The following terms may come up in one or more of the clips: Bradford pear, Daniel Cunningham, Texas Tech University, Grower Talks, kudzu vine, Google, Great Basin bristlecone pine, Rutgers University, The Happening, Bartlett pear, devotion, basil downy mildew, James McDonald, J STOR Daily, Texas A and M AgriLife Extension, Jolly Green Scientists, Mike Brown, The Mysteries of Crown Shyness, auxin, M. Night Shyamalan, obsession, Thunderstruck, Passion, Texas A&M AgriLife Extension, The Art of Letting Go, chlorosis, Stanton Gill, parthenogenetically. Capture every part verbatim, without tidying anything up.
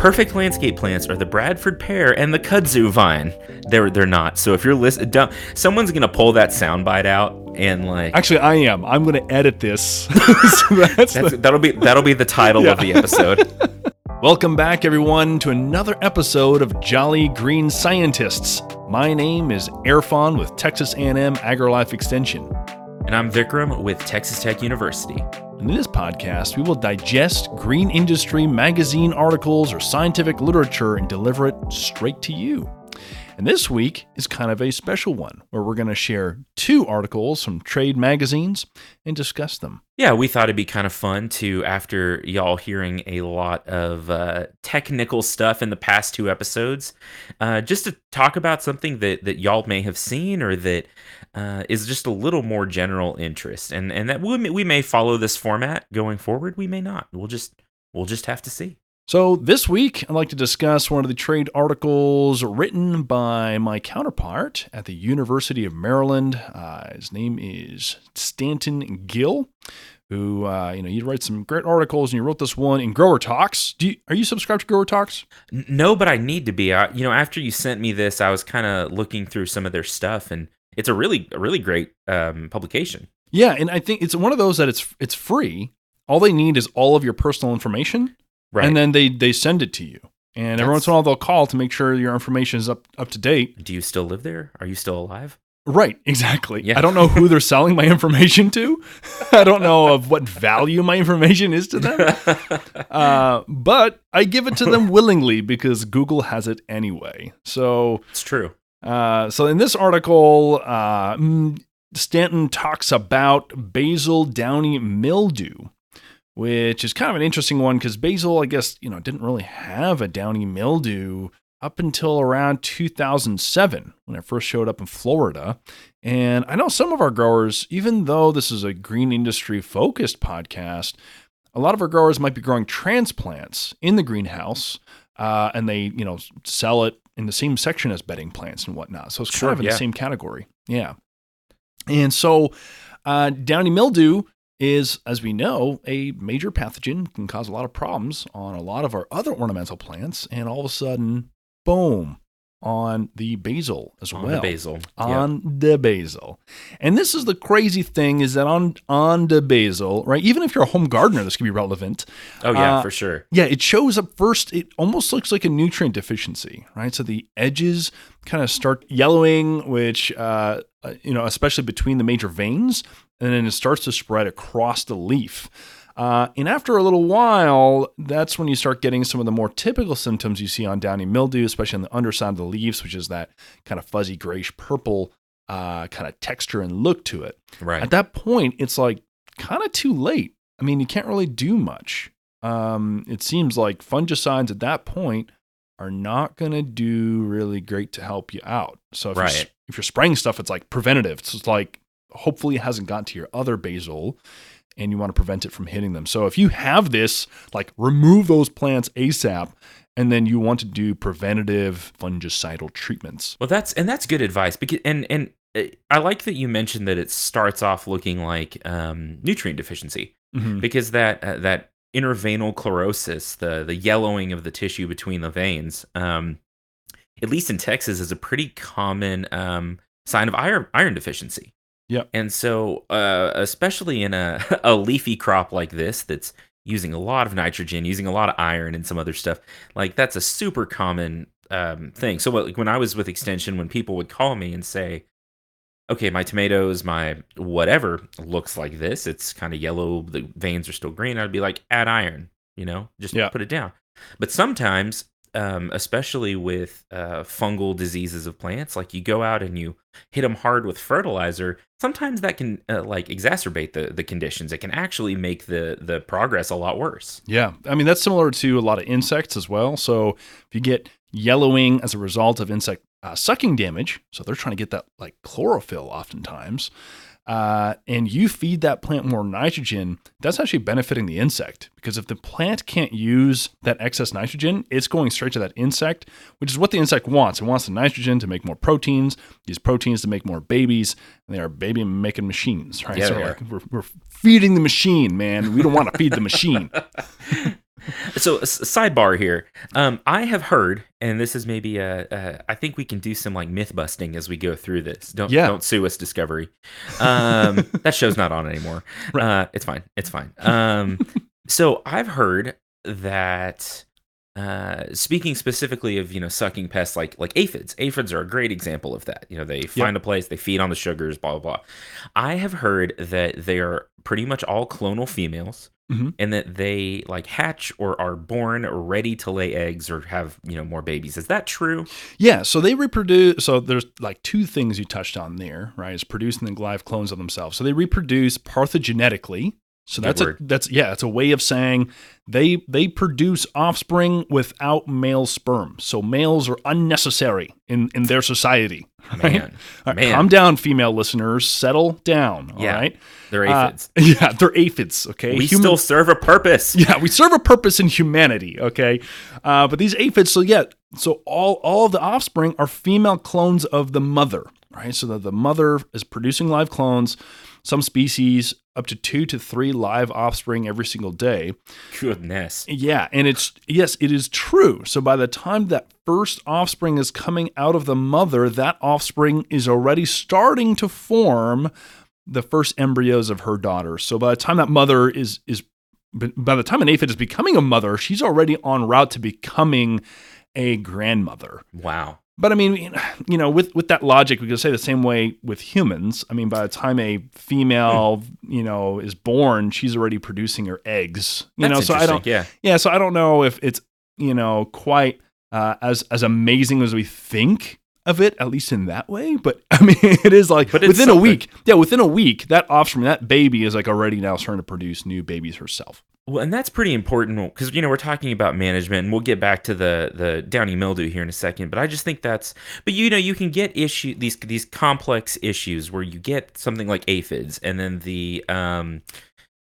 Perfect landscape plants are the Bradford pear and the kudzu vine. They're they're not. So if you're listening, someone's gonna pull that soundbite out and like. Actually, I am. I'm gonna edit this. So that's that's, the... That'll be that'll be the title yeah. of the episode. Welcome back, everyone, to another episode of Jolly Green Scientists. My name is Erfan with Texas A and M AgriLife Extension, and I'm Vikram with Texas Tech University. In this podcast, we will digest green industry magazine articles or scientific literature and deliver it straight to you. And this week is kind of a special one where we're going to share two articles from trade magazines and discuss them. Yeah, we thought it'd be kind of fun to, after y'all hearing a lot of uh, technical stuff in the past two episodes, uh, just to talk about something that, that y'all may have seen or that uh, is just a little more general interest. And and that we may, we may follow this format going forward. We may not. We'll just we'll just have to see. So this week, I'd like to discuss one of the trade articles written by my counterpart at the University of Maryland. Uh, his name is Stanton Gill, who, uh, you know, he writes some great articles, and he wrote this one in Grower Talks. Do you, are you subscribed to Grower Talks? No, but I need to be. I, you know, after you sent me this, I was kind of looking through some of their stuff, and it's a really, a really great um, publication. Yeah, and I think it's one of those that it's it's free. All they need is all of your personal information. Right. And then they, they send it to you. And That's, every once in a while, they'll call to make sure your information is up, up to date. Do you still live there? Are you still alive? Right, exactly. Yeah. I don't know who they're selling my information to. I don't know of what value my information is to them. Uh, but I give it to them willingly because Google has it anyway. So it's true. Uh, so in this article, uh, Stanton talks about basil downy mildew, which is kind of an interesting one because basil, I guess, you know, didn't really have a downy mildew up until around two thousand seven when it first showed up in Florida. And I know some of our growers, even though this is a green industry focused podcast, a lot of our growers might be growing transplants in the greenhouse uh, and they, you know, sell it in the same section as bedding plants and whatnot. So it's kind sure, of in yeah. the same category. Yeah. And so uh, downy mildew is, as we know, a major pathogen, can cause a lot of problems on a lot of our other ornamental plants, and all of a sudden, boom, on the basil as well. On the basil. On yeah. the basil. And this is the crazy thing is that on, on the basil, right, even if you're a home gardener, this can be relevant. Oh, yeah, uh, for sure. Yeah, it shows up first. It almost looks like a nutrient deficiency, right? So the edges kind of start yellowing, which, uh, you know, especially between the major veins, and then it starts to spread across the leaf. Uh, and after a little while, that's when you start getting some of the more typical symptoms you see on downy mildew, especially on the underside of the leaves, which is that kind of fuzzy grayish purple uh, kind of texture and look to it. Right. At that point, it's like kind of too late. I mean, you can't really do much. Um, it seems like fungicides at that point are not going to do really great to help you out. So if, right. you're, if you're spraying stuff, it's like preventative. It's just like, hopefully it hasn't gotten to your other basil and you want to prevent it from hitting them. So if you have this, like remove those plants ASAP, and then you want to do preventative fungicidal treatments. Well, that's, and that's good advice because, and, and I like that you mentioned that it starts off looking like um, nutrient deficiency mm-hmm. because that, uh, that intervenal chlorosis, the, the yellowing of the tissue between the veins, um, at least in Texas, is a pretty common um, sign of iron, iron deficiency. Yeah, and so uh, especially in a, a leafy crop like this that's using a lot of nitrogen, using a lot of iron and some other stuff, like that's a super common um, thing. So like, when I was with Extension, when people would call me and say, okay, my tomatoes, my whatever looks like this, it's kind of yellow, the veins are still green, I'd be like, add iron, you know, just yeah. put it down. But sometimes, Um, especially with uh, fungal diseases of plants, like you go out and you hit them hard with fertilizer, sometimes that can uh, like exacerbate the the conditions. It can actually make the the progress a lot worse. Yeah, I mean that's similar to a lot of insects as well. So if you get yellowing as a result of insect uh, sucking damage, so they're trying to get that like chlorophyll oftentimes, uh, and you feed that plant more nitrogen, that's actually benefiting the insect because if the plant can't use that excess nitrogen, it's going straight to that insect, which is what the insect wants. It wants the nitrogen to make more proteins, these proteins to make more babies, and they are baby-making machines, right? Yeah, so we're, we're feeding the machine, man. We don't want to feed the machine. So a, a sidebar here. Um, I have heard, and this is maybe a, a, I think we can do some like myth busting as we go through this. Don't yeah. don't sue us, Discovery. Um, that show's not on anymore. Right. Uh, it's fine. It's fine. Um, so I've heard that. Uh, speaking specifically of, you know, sucking pests like like aphids. Aphids are a great example of that. You know, they find yep. a place, they feed on the sugars, blah, blah, blah. I have heard that they are pretty much all clonal females mm-hmm. and that they like hatch or are born ready to lay eggs or have, you know, more babies. Is that true? Yeah. So they reproduce. So there's like two things you touched on there, right? Is producing the live clones of themselves. So they reproduce parthenogenetically. So that's a, that's, yeah, it's a way of saying they, they produce offspring without male sperm. So males are unnecessary in, in their society. Right? Man. All right, man. Calm down, female listeners. Settle down. All yeah. right. They're aphids. Uh, yeah. They're aphids. Okay. We Human, still serve a purpose. Yeah. We serve a purpose in humanity. Okay. Uh, but these aphids, so yeah. So all, all of the offspring are female clones of the mother, right? So that the mother is producing live clones. Some species up to two to three live offspring every single day. Goodness. Yeah. And it's, yes, it is true. So by the time that first offspring is coming out of the mother, that offspring is already starting to form the first embryos of her daughter. So by the time that mother is, is by the time an aphid is becoming a mother, she's already en route to becoming a grandmother. Wow. But I mean, you know, with, with that logic, we could say the same way with humans. I mean, by the time a female, you know, is born, she's already producing her eggs. You That's know, so I don't. Yeah. yeah, so I don't know if it's, you know, quite uh, as as amazing as we think of it, at least in that way. But I mean, it is like within something. a week. Yeah, within a week, that offspring, that baby is like already now starting to produce new babies herself. Well, and that's pretty important because, you know, we're talking about management and we'll get back to the, the downy mildew here in a second. But I just think that's but, you know, you can get issue these these complex issues where you get something like aphids and then the um,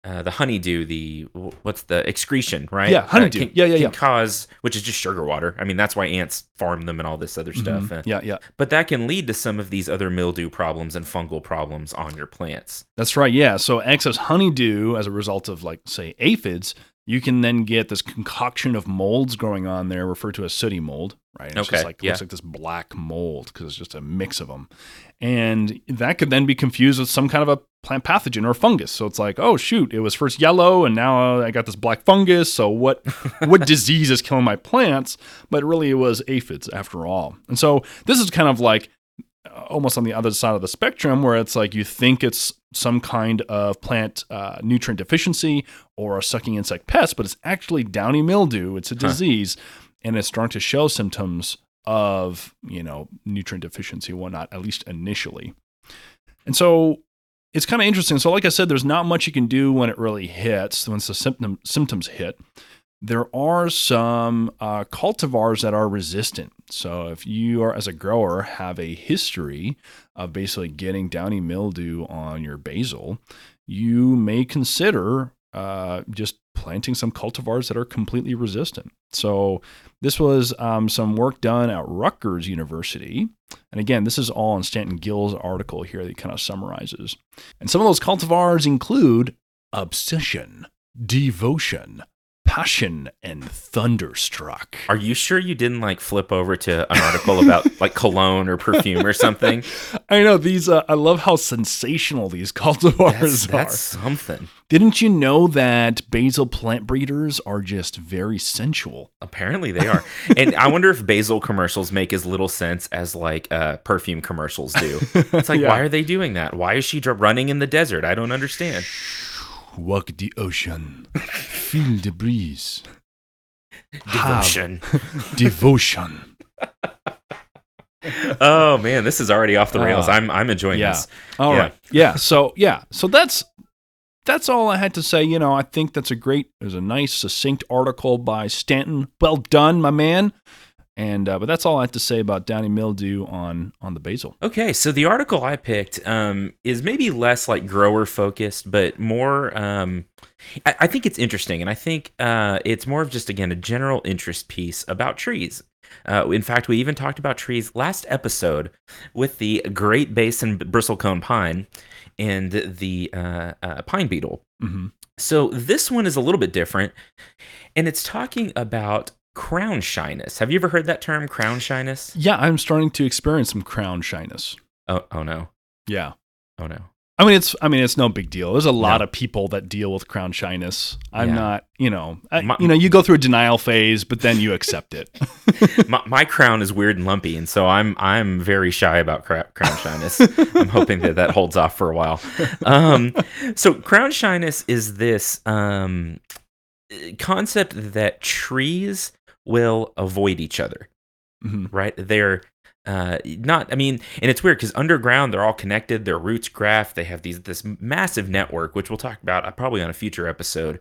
uh, the honeydew, the what's the excretion, right? Yeah. Honeydew. Uh, can, yeah. Yeah. Can yeah. cause which is just sugar water. I mean, that's why ants farm them and all this other stuff. Mm-hmm. Uh, yeah. Yeah. But that can lead to some of these other mildew problems and fungal problems on your plants. That's right. Yeah. So excess honeydew as a result of, like, say, aphids, you can then get this concoction of molds growing on there referred to as sooty mold, right? It's okay. just like, yeah. looks like this black mold because it's just a mix of them. And that could then be confused with some kind of a plant pathogen or fungus. So it's like, oh, shoot, it was first yellow and now I got this black fungus. So what what disease is killing my plants? But really it was aphids after all. And so this is kind of like almost on the other side of the spectrum where it's like you think it's some kind of plant uh, nutrient deficiency or a sucking insect pest, but it's actually downy mildew. It's a disease huh. and it's starting to show symptoms of, you know, nutrient deficiency and whatnot, at least initially. And so it's kind of interesting. So like I said, there's not much you can do when it really hits, once the symptom, symptoms hit. There are some uh, cultivars that are resistant. So if you are, as a grower, have a history of basically getting downy mildew on your basil, you may consider uh, just planting some cultivars that are completely resistant. So this was um, some work done at Rutgers University. And again, this is all in Stanton Gill's article here that he kind of summarizes. And some of those cultivars include Obsession, Devotion, Passion, and Thunderstruck. Are you sure you didn't like flip over to an article about like cologne or perfume or something? I know these. Uh, I love how sensational these cultivars that's, are. That's something. Didn't you know that basil plant breeders are just very sensual? Apparently they are. And I wonder if basil commercials make as little sense as like uh, perfume commercials do. It's like, yeah. why are they doing that? Why is she running in the desert? I don't understand. Walk the ocean, feel the breeze, devotion, devotion. Oh man, this is already off the rails. Uh, I'm I'm enjoying yeah. this. All yeah. right, yeah. So yeah, so that's that's all I had to say. You know, I think that's a great, it was a nice, succinct article by Stanton. Well done, my man. And uh, but that's all I have to say about downy mildew on on the basil. Okay, so the article I picked um, is maybe less like grower focused, but more. Um, I, I think it's interesting, and I think uh, it's more of just again a general interest piece about trees. Uh, in fact, we even talked about trees last episode with the Great Basin bristlecone pine and the uh, uh, pine beetle. Mm-hmm. So this one is a little bit different, and it's talking about crown shyness. Have you ever heard that term, crown shyness? Yeah, I'm starting to experience some crown shyness. Oh, oh no. Yeah. Oh no. I mean, it's I mean, it's no big deal. There's a lot no. of people that deal with crown shyness. I'm yeah. not, you know, I, my, you know, you go through a denial phase, but then you accept it. my, my crown is weird and lumpy, and so I'm I'm very shy about cra- crown shyness. I'm hoping that that holds off for a while. Um, so crown shyness is this um, concept that trees will avoid each other, mm-hmm. right? They're Uh, not, I mean, and it's weird because underground, they're all connected, their roots graft, they have these this massive network, which we'll talk about probably on a future episode.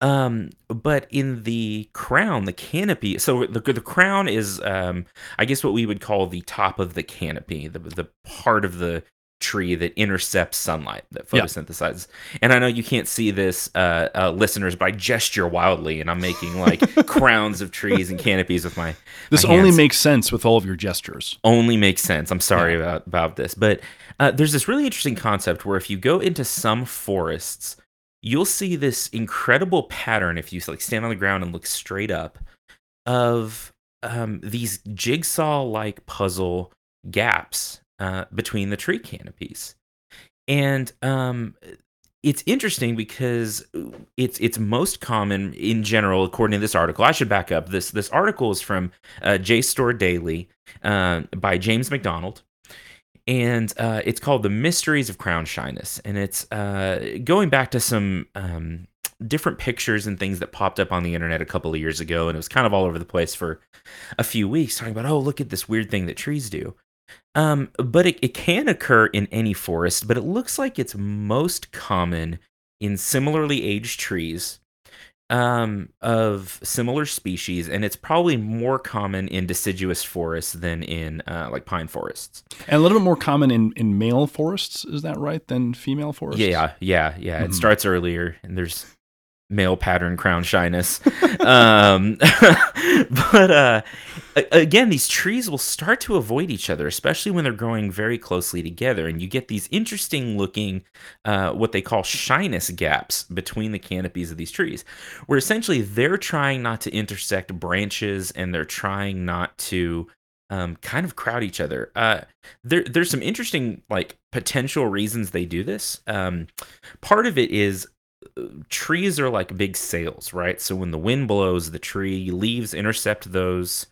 Um, but in the crown, the canopy, so the the crown is, um, I guess what we would call the top of the canopy, the the part of the tree that intercepts sunlight, that photosynthesizes. Yep. And I know you can't see this, uh, uh, listeners, but I gesture wildly, and I'm making like crowns of trees and canopies with my This my only hands. Makes sense with all of your gestures. Only makes sense. I'm sorry yeah. about, about this. But uh, there's this really interesting concept where if you go into some forests, you'll see this incredible pattern, if you like stand on the ground and look straight up, of um, these jigsaw-like puzzle gaps Uh, between the tree canopies. And um, it's interesting because it's it's most common in general, according to this article. I should back up. This this article is from uh, J STOR Daily uh, by James McDonald. And uh, it's called The Mysteries of Crown Shyness. And it's uh, going back to some um, different pictures and things that popped up on the internet a couple of years ago. And it was kind of all over the place for a few weeks, talking about, oh, look at this weird thing that trees do. Um, but it, it can occur in any forest, but it looks like it's most common in similarly aged trees um, of similar species, and it's probably more common in deciduous forests than in uh, like pine forests. And a little bit more common in, in male forests, is that right, than female forests? Yeah, yeah, yeah. Mm-hmm. It starts earlier, and there's male pattern crown shyness. um, but uh, again, these trees will start to avoid each other, especially when they're growing very closely together. And you get these interesting looking, uh, what they call shyness gaps between the canopies of these trees, where essentially they're trying not to intersect branches and they're trying not to um, kind of crowd each other. Uh, there, there's some interesting like potential reasons they do this. Um, part of it is trees are like big sails, right? So when the wind blows, the tree leaves intercept those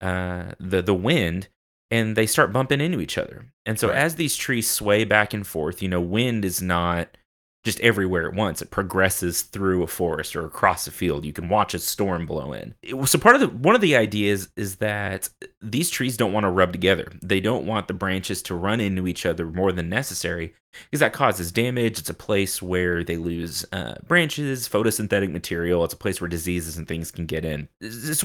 uh the the wind, and they start bumping into each other. And so right. as these trees sway back and forth, you know, wind is not just everywhere at once. It progresses through a forest or across a field. You can watch a storm blow in. It, so part of the one of the ideas is that these trees don't want to rub together. They don't want the branches to run into each other more than necessary because that causes damage. It's a place where they lose uh, branches, photosynthetic material. It's a place where diseases and things can get in,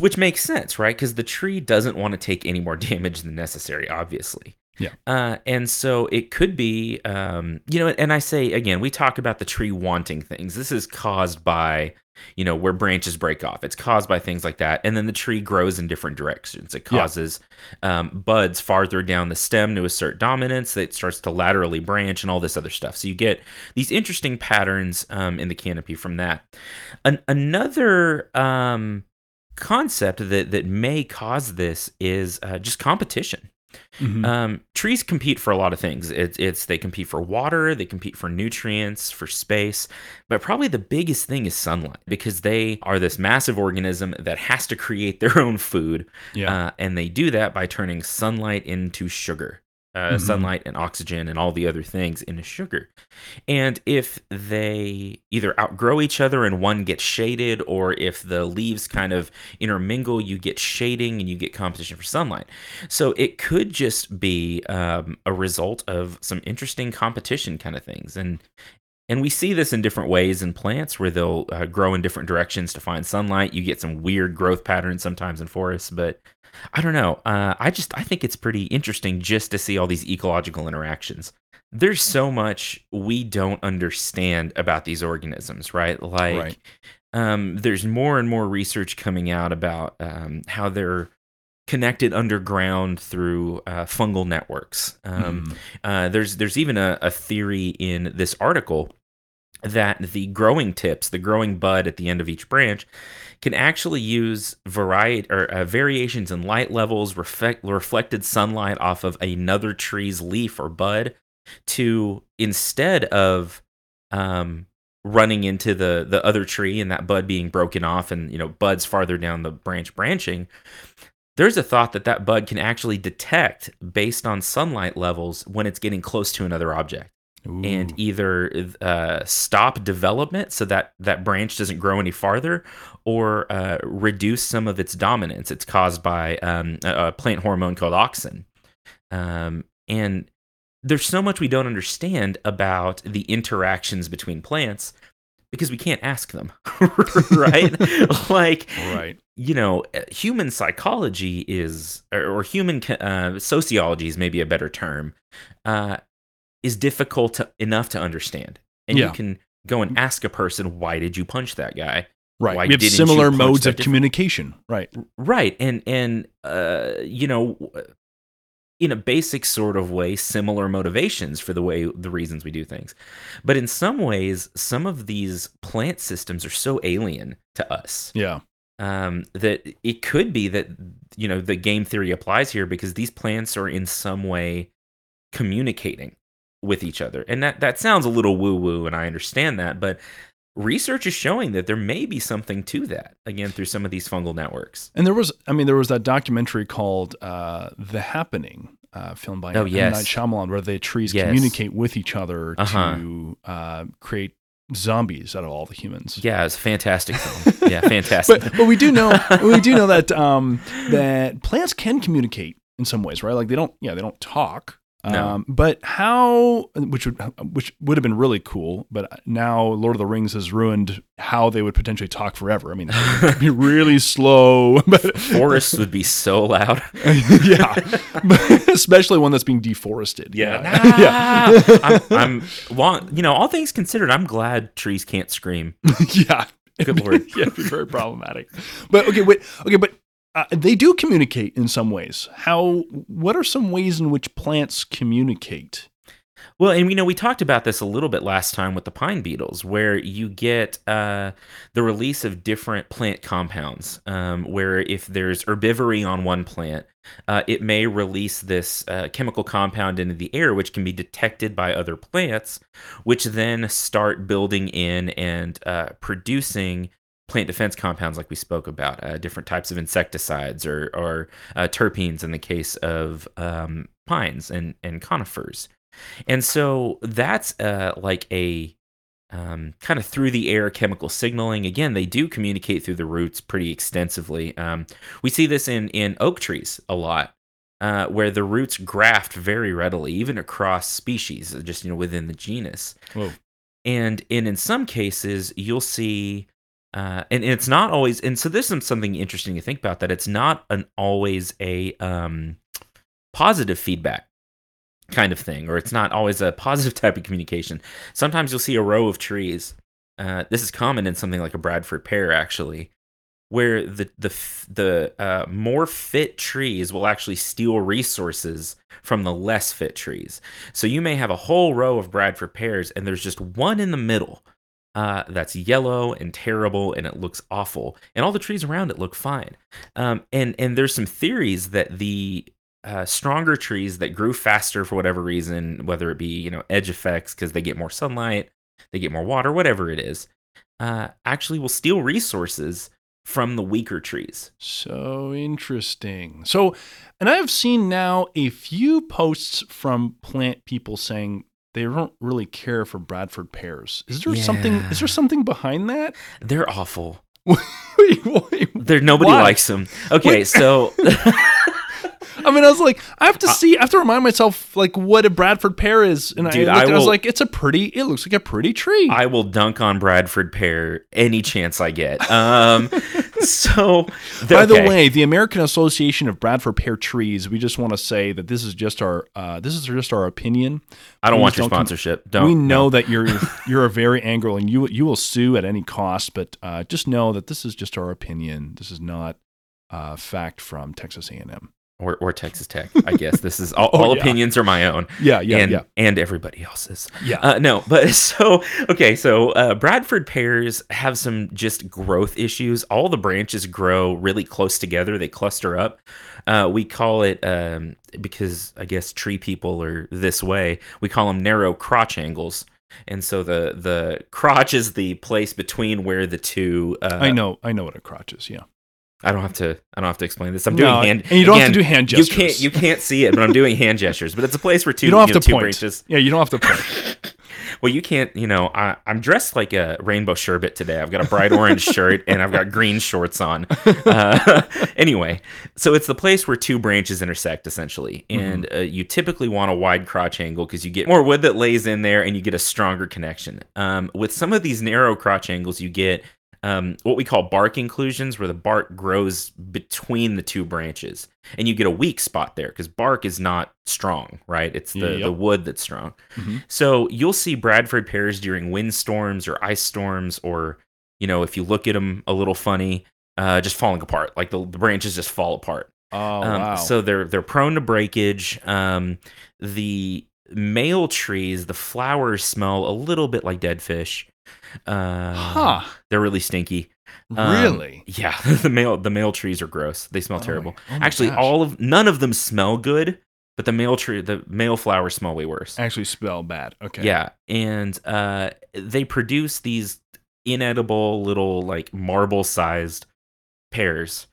which makes sense, right? Because the tree doesn't want to take any more damage than necessary, obviously. Yeah. Uh, and so it could be, um, you know, and I say, again, we talk about the tree wanting things. This is caused by, you know, where branches break off. It's caused by things like that. And then the tree grows in different directions. It causes yeah. um, buds farther down the stem to assert dominance. It starts to laterally branch and all this other stuff. So you get these interesting patterns um, in the canopy from that. An- another um, concept that, that may cause this is uh, just competition. Mm-hmm. Um, trees compete for a lot of things. It, it's they compete for water, they compete for nutrients, for space, but probably the biggest thing is sunlight because they are this massive organism that has to create their own food, yeah. uh, and they do that by turning sunlight into sugar, uh, mm-hmm. sunlight and oxygen and all the other things into sugar. And if they either outgrow each other and one gets shaded, or if the leaves kind of intermingle, you get shading and you get competition for sunlight. So it could just be um, a result of some interesting competition kind of things. And and we see this in different ways in plants where they'll uh, grow in different directions to find sunlight. You get some weird growth patterns sometimes in forests, but I don't know. Uh, I just I think it's pretty interesting just to see all these ecological interactions. There's so much we don't understand about these organisms, right? Like, right. Um, there's more and more research coming out about um, how they're connected underground through uh, fungal networks. Um, mm. uh, there's there's even a, a theory in this article that the growing tips, the growing bud at the end of each branch, can actually use variety or uh, variations in light levels, reflect, reflected sunlight off of another tree's leaf or bud, to instead of um, running into the the other tree and that bud being broken off and, you know, buds farther down the branch branching, there's a thought that that bud can actually detect based on sunlight levels when it's getting close to another object. Ooh. And either uh, stop development so that that branch doesn't grow any farther, or uh, reduce some of its dominance. It's caused by um, a, a plant hormone called auxin. Um, and there's so much we don't understand about the interactions between plants because we can't ask them, right? Like, right. You know, human psychology is, or, or human uh, sociology is maybe a better term, uh, is difficult to, enough to understand. And yeah. You can go and ask a person, why did you punch that guy? Right. Why we have similar modes of communication. Right. Right. And, and uh, you know, in a basic sort of way, similar motivations for the way, the reasons we do things. But in some ways, some of these plant systems are so alien to us. Yeah. Um, that it could be that, you know, the game theory applies here because these plants are in some way communicating with each other. And that, that sounds a little woo-woo, and I understand that, but research is showing that there may be something to that, again, through some of these fungal networks. And there was, I mean, there was that documentary called uh, The Happening, uh, filmed by oh, M. Yes. Night Shyamalan, where the trees yes. communicate with each other uh-huh. to uh, create zombies out of all the humans. Yeah, it's fantastic film. Yeah, fantastic. but, but we do know, we do know that um, that plants can communicate in some ways, right? Like they don't, yeah, they don't talk. No. Um, but how, which would, which would have been really cool, but now Lord of the Rings has ruined how they would potentially talk forever. I mean, it would be really slow. But forests would be so loud. Yeah. Especially one that's being deforested. Yeah. Yeah. Nah. yeah. I'm, I'm long, you know, all things considered, I'm glad trees can't scream. Yeah. Good Lord. Yeah. It'd be very problematic, but okay, wait, okay. But Uh, they do communicate in some ways. How? What are some ways in which plants communicate? Well, and you know, we talked about this a little bit last time with the pine beetles, where you get uh, the release of different plant compounds, um, where if there's herbivory on one plant, uh, it may release this uh, chemical compound into the air, which can be detected by other plants, which then start building in and uh, producing plant defense compounds like we spoke about, uh, different types of insecticides or, or uh, terpenes in the case of um, pines and, and conifers. And so that's uh, like a um, kind of through the air chemical signaling. Again, they do communicate through the roots pretty extensively. Um, we see this in, in oak trees a lot, uh, where the roots graft very readily, even across species, just, you know, within the genus. Whoa. And, and in some cases, you'll see Uh, and, and it's not always, and so this is something interesting to think about, that it's not an always a um, positive feedback kind of thing, or it's not always a positive type of communication. Sometimes you'll see a row of trees. Uh, this is common in something like a Bradford pear, actually, where the the the uh, more fit trees will actually steal resources from the less fit trees. So you may have a whole row of Bradford pears, and there's just one in the middle. Uh, that's yellow and terrible, and it looks awful. And all the trees around it look fine. Um, and and there's some theories that the uh, stronger trees that grew faster for whatever reason, whether it be, you know, edge effects because they get more sunlight, they get more water, whatever it is, uh, actually will steal resources from the weaker trees. So interesting. So, and I've seen now a few posts from plant people saying they don't really care for Bradford pears. Is there yeah. something? Is there something behind that? They're awful. wait, wait, There nobody why? likes them. Okay, wait. so I mean, I was like, I have to uh, see, I have to remind myself, like, what a Bradford pear is. And dude, I, I, will, I was like, it's a pretty. It looks like a pretty tree. I will dunk on Bradford pear any chance I get. Um, so, the, by the okay. way, the American Association of Bradford Pear Trees. We just want to say that this is just our uh, this is just our opinion. I don't Please want your don't sponsorship. Com- don't. We know no. that you're you're a very angry and you you will sue at any cost. But uh, just know that this is just our opinion. This is not uh, fact from Texas A and M. or or Texas Tech, I guess. This is all, oh, all yeah. opinions are my own. Yeah, yeah, and, yeah. And everybody else's. Yeah. Uh, no, but so, okay, so uh, Bradford pears have some just growth issues. All the branches grow really close together. They cluster up. Uh, we call it, um, because I guess tree people are this way, we call them narrow crotch angles. And so the, the crotch is the place between where the two... Uh, I know, I know what a crotch is, yeah. I don't have to. I don't have to explain this. I'm doing no, hand. And you don't again, have to do hand gestures. You can't. You can't see it, but I'm doing hand gestures. But it's a place where two. You don't have you know, to point. Branches. Yeah, you don't have to point. Well, you can't. You know, I, I'm dressed like a rainbow sherbet today. I've got a bright orange shirt and I've got green shorts on. Uh, anyway, so it's the place where two branches intersect essentially, and mm-hmm. uh, you typically want a wide crotch angle because you get more wood that lays in there and you get a stronger connection. Um, with some of these narrow crotch angles, you get. Um, what we call bark inclusions, where the bark grows between the two branches, and you get a weak spot there because bark is not strong, right? It's the, yep. the wood that's strong. Mm-hmm. So you'll see Bradford pears during windstorms or ice storms, or you know, if you look at them a little funny, uh, just falling apart, like the, the branches just fall apart. Oh, um, wow! So they're they're prone to breakage. Um, the male trees, the flowers smell a little bit like dead fish. Uh, huh. They're really stinky. Um, really? Yeah. The male the male trees are gross. They smell oh terrible. My, oh my Actually, gosh. all of none of them smell good, but the male tree the male flowers smell way worse. Actually, smell bad. Okay. Yeah, and uh, they produce these inedible little like marble sized pears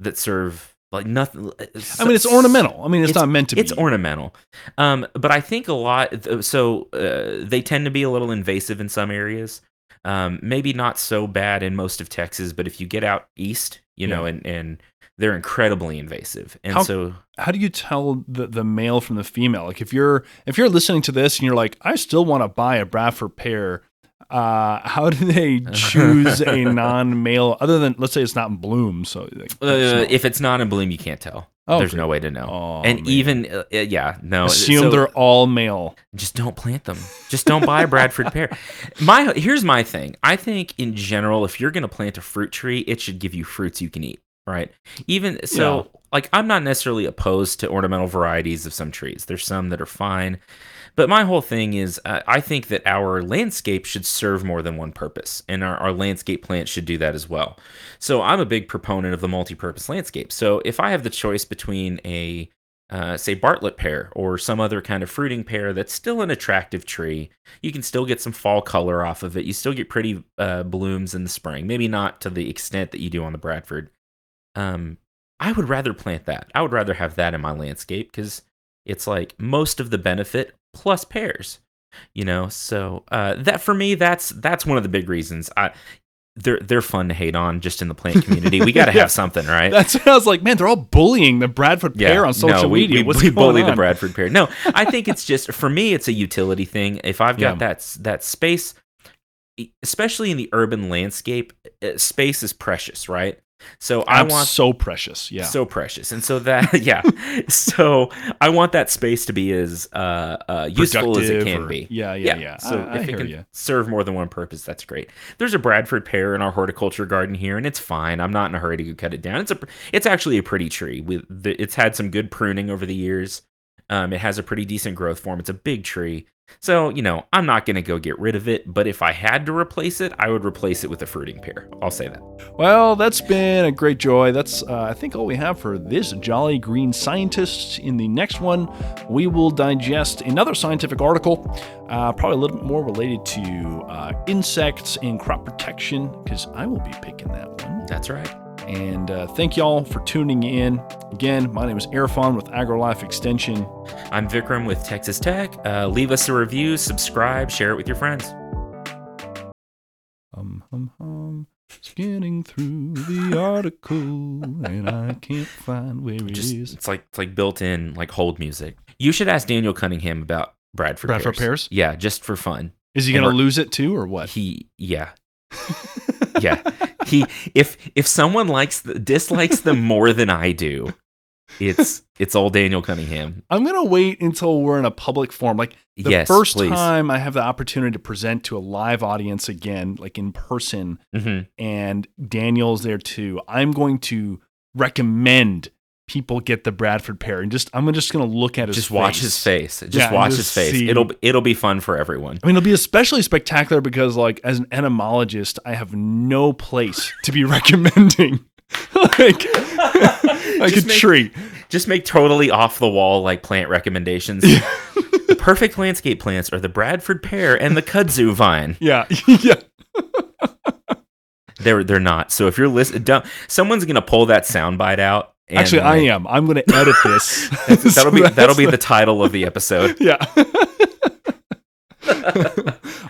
that serve like nothing. I mean, it's ornamental. I mean, it's, it's not meant to it's be. It's ornamental. Um, but I think a lot. So uh, they tend to be a little invasive in some areas. Um, maybe not so bad in most of Texas, but if you get out east, you yeah. know, and, and they're incredibly invasive. And how, so, how do you tell the, the male from the female? Like, if you're if you're listening to this and you're like, I still want to buy a Bradford pear. Uh, how do they choose a non-male other than, let's say it's not in bloom? So, like, uh, if it's not in bloom, you can't tell. Oh, There's okay. no way to know. Oh, and man. even, uh, yeah, no. Assume so, they're all male. Just don't plant them. Just don't buy a Bradford pear. My Here's my thing. I think in general, if you're going to plant a fruit tree, it should give you fruits you can eat, right? Even so, yeah. like I'm not necessarily opposed to ornamental varieties of some trees. There's some that are fine. But my whole thing is uh, I think that our landscape should serve more than one purpose, and our, our landscape plant should do that as well. So I'm a big proponent of the multi-purpose landscape. So if I have the choice between a, uh, say, Bartlett pear or some other kind of fruiting pear that's still an attractive tree, you can still get some fall color off of it. You still get pretty uh, blooms in the spring, maybe not to the extent that you do on the Bradford. Um, I would rather plant that. I would rather have that in my landscape because it's like most of the benefit plus pears, you know. So uh, that for me, that's that's one of the big reasons. I they're they're fun to hate on just in the plant community. We got to yeah. have something, right? That's what I was like, man. They're all bullying the Bradford pear yeah. on social no, we, media. We, What's we going bully on? the Bradford pear. No, I think it's just for me, it's a utility thing. If I've got yeah. that that space, especially in the urban landscape, space is precious, right? So I I'm want so precious, yeah, so precious, and so that yeah, so I want that space to be as uh, uh, useful Productive as it can or, be. Yeah, yeah, yeah. yeah. So I, if I it can you. serve more than one purpose, that's great. There's a Bradford pear in our horticulture garden here, and it's fine. I'm not in a hurry to go cut it down. It's a it's actually a pretty tree. With the, it's had some good pruning over the years. Um, it has a pretty decent growth form. It's a big tree, so you know I'm not going to go get rid of it. But if I had to replace it, I would replace it with a fruiting pear. I'll say that. Well, that's been a great joy. That's uh, I think all we have for this Jolly Green Scientists. In the next one, we will digest another scientific article, uh, probably a little bit more related to uh, insects and crop protection, because I will be picking that one. That's right. And uh, thank y'all for tuning in. Again, my name is Irfan with AgriLife Extension. I'm Vikram with Texas Tech. Uh, leave us a review, subscribe, share it with your friends. Hum, hum, hum. Scanning through the article, and I can't find where it Just, is. It's like it's like built-in like hold music. You should ask Daniel Cunningham about Bradford Bradford pears. Yeah, just for fun. Is he and gonna lose it too, or what? He yeah. yeah. He if if someone likes the, dislikes them more than I do, it's it's all Daniel Cunningham. I'm gonna wait until we're in a public forum. Like the yes, first please. time I have the opportunity to present to a live audience again, like in person, mm-hmm. and Daniel's there too, I'm going to recommend people get the Bradford pear, and just I'm just going to look at his just face. watch his face. Just yeah, watch just his face. See. It'll it'll be fun for everyone. I mean, it'll be especially spectacular because, like, as an entomologist, I have no place to be recommending like like just a make, tree. Just make totally off the wall like plant recommendations. Yeah. The perfect landscape plants are the Bradford pear and the kudzu vine. Yeah, yeah. They're they're not. So if you're listening, someone's gonna pull that soundbite out. And Actually, I am. I'm going to edit this. That'll so be that'll be the title of the episode. Yeah.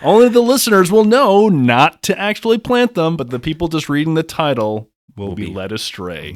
Only the listeners will know not to actually plant them, but the people just reading the title will, will be, be led astray.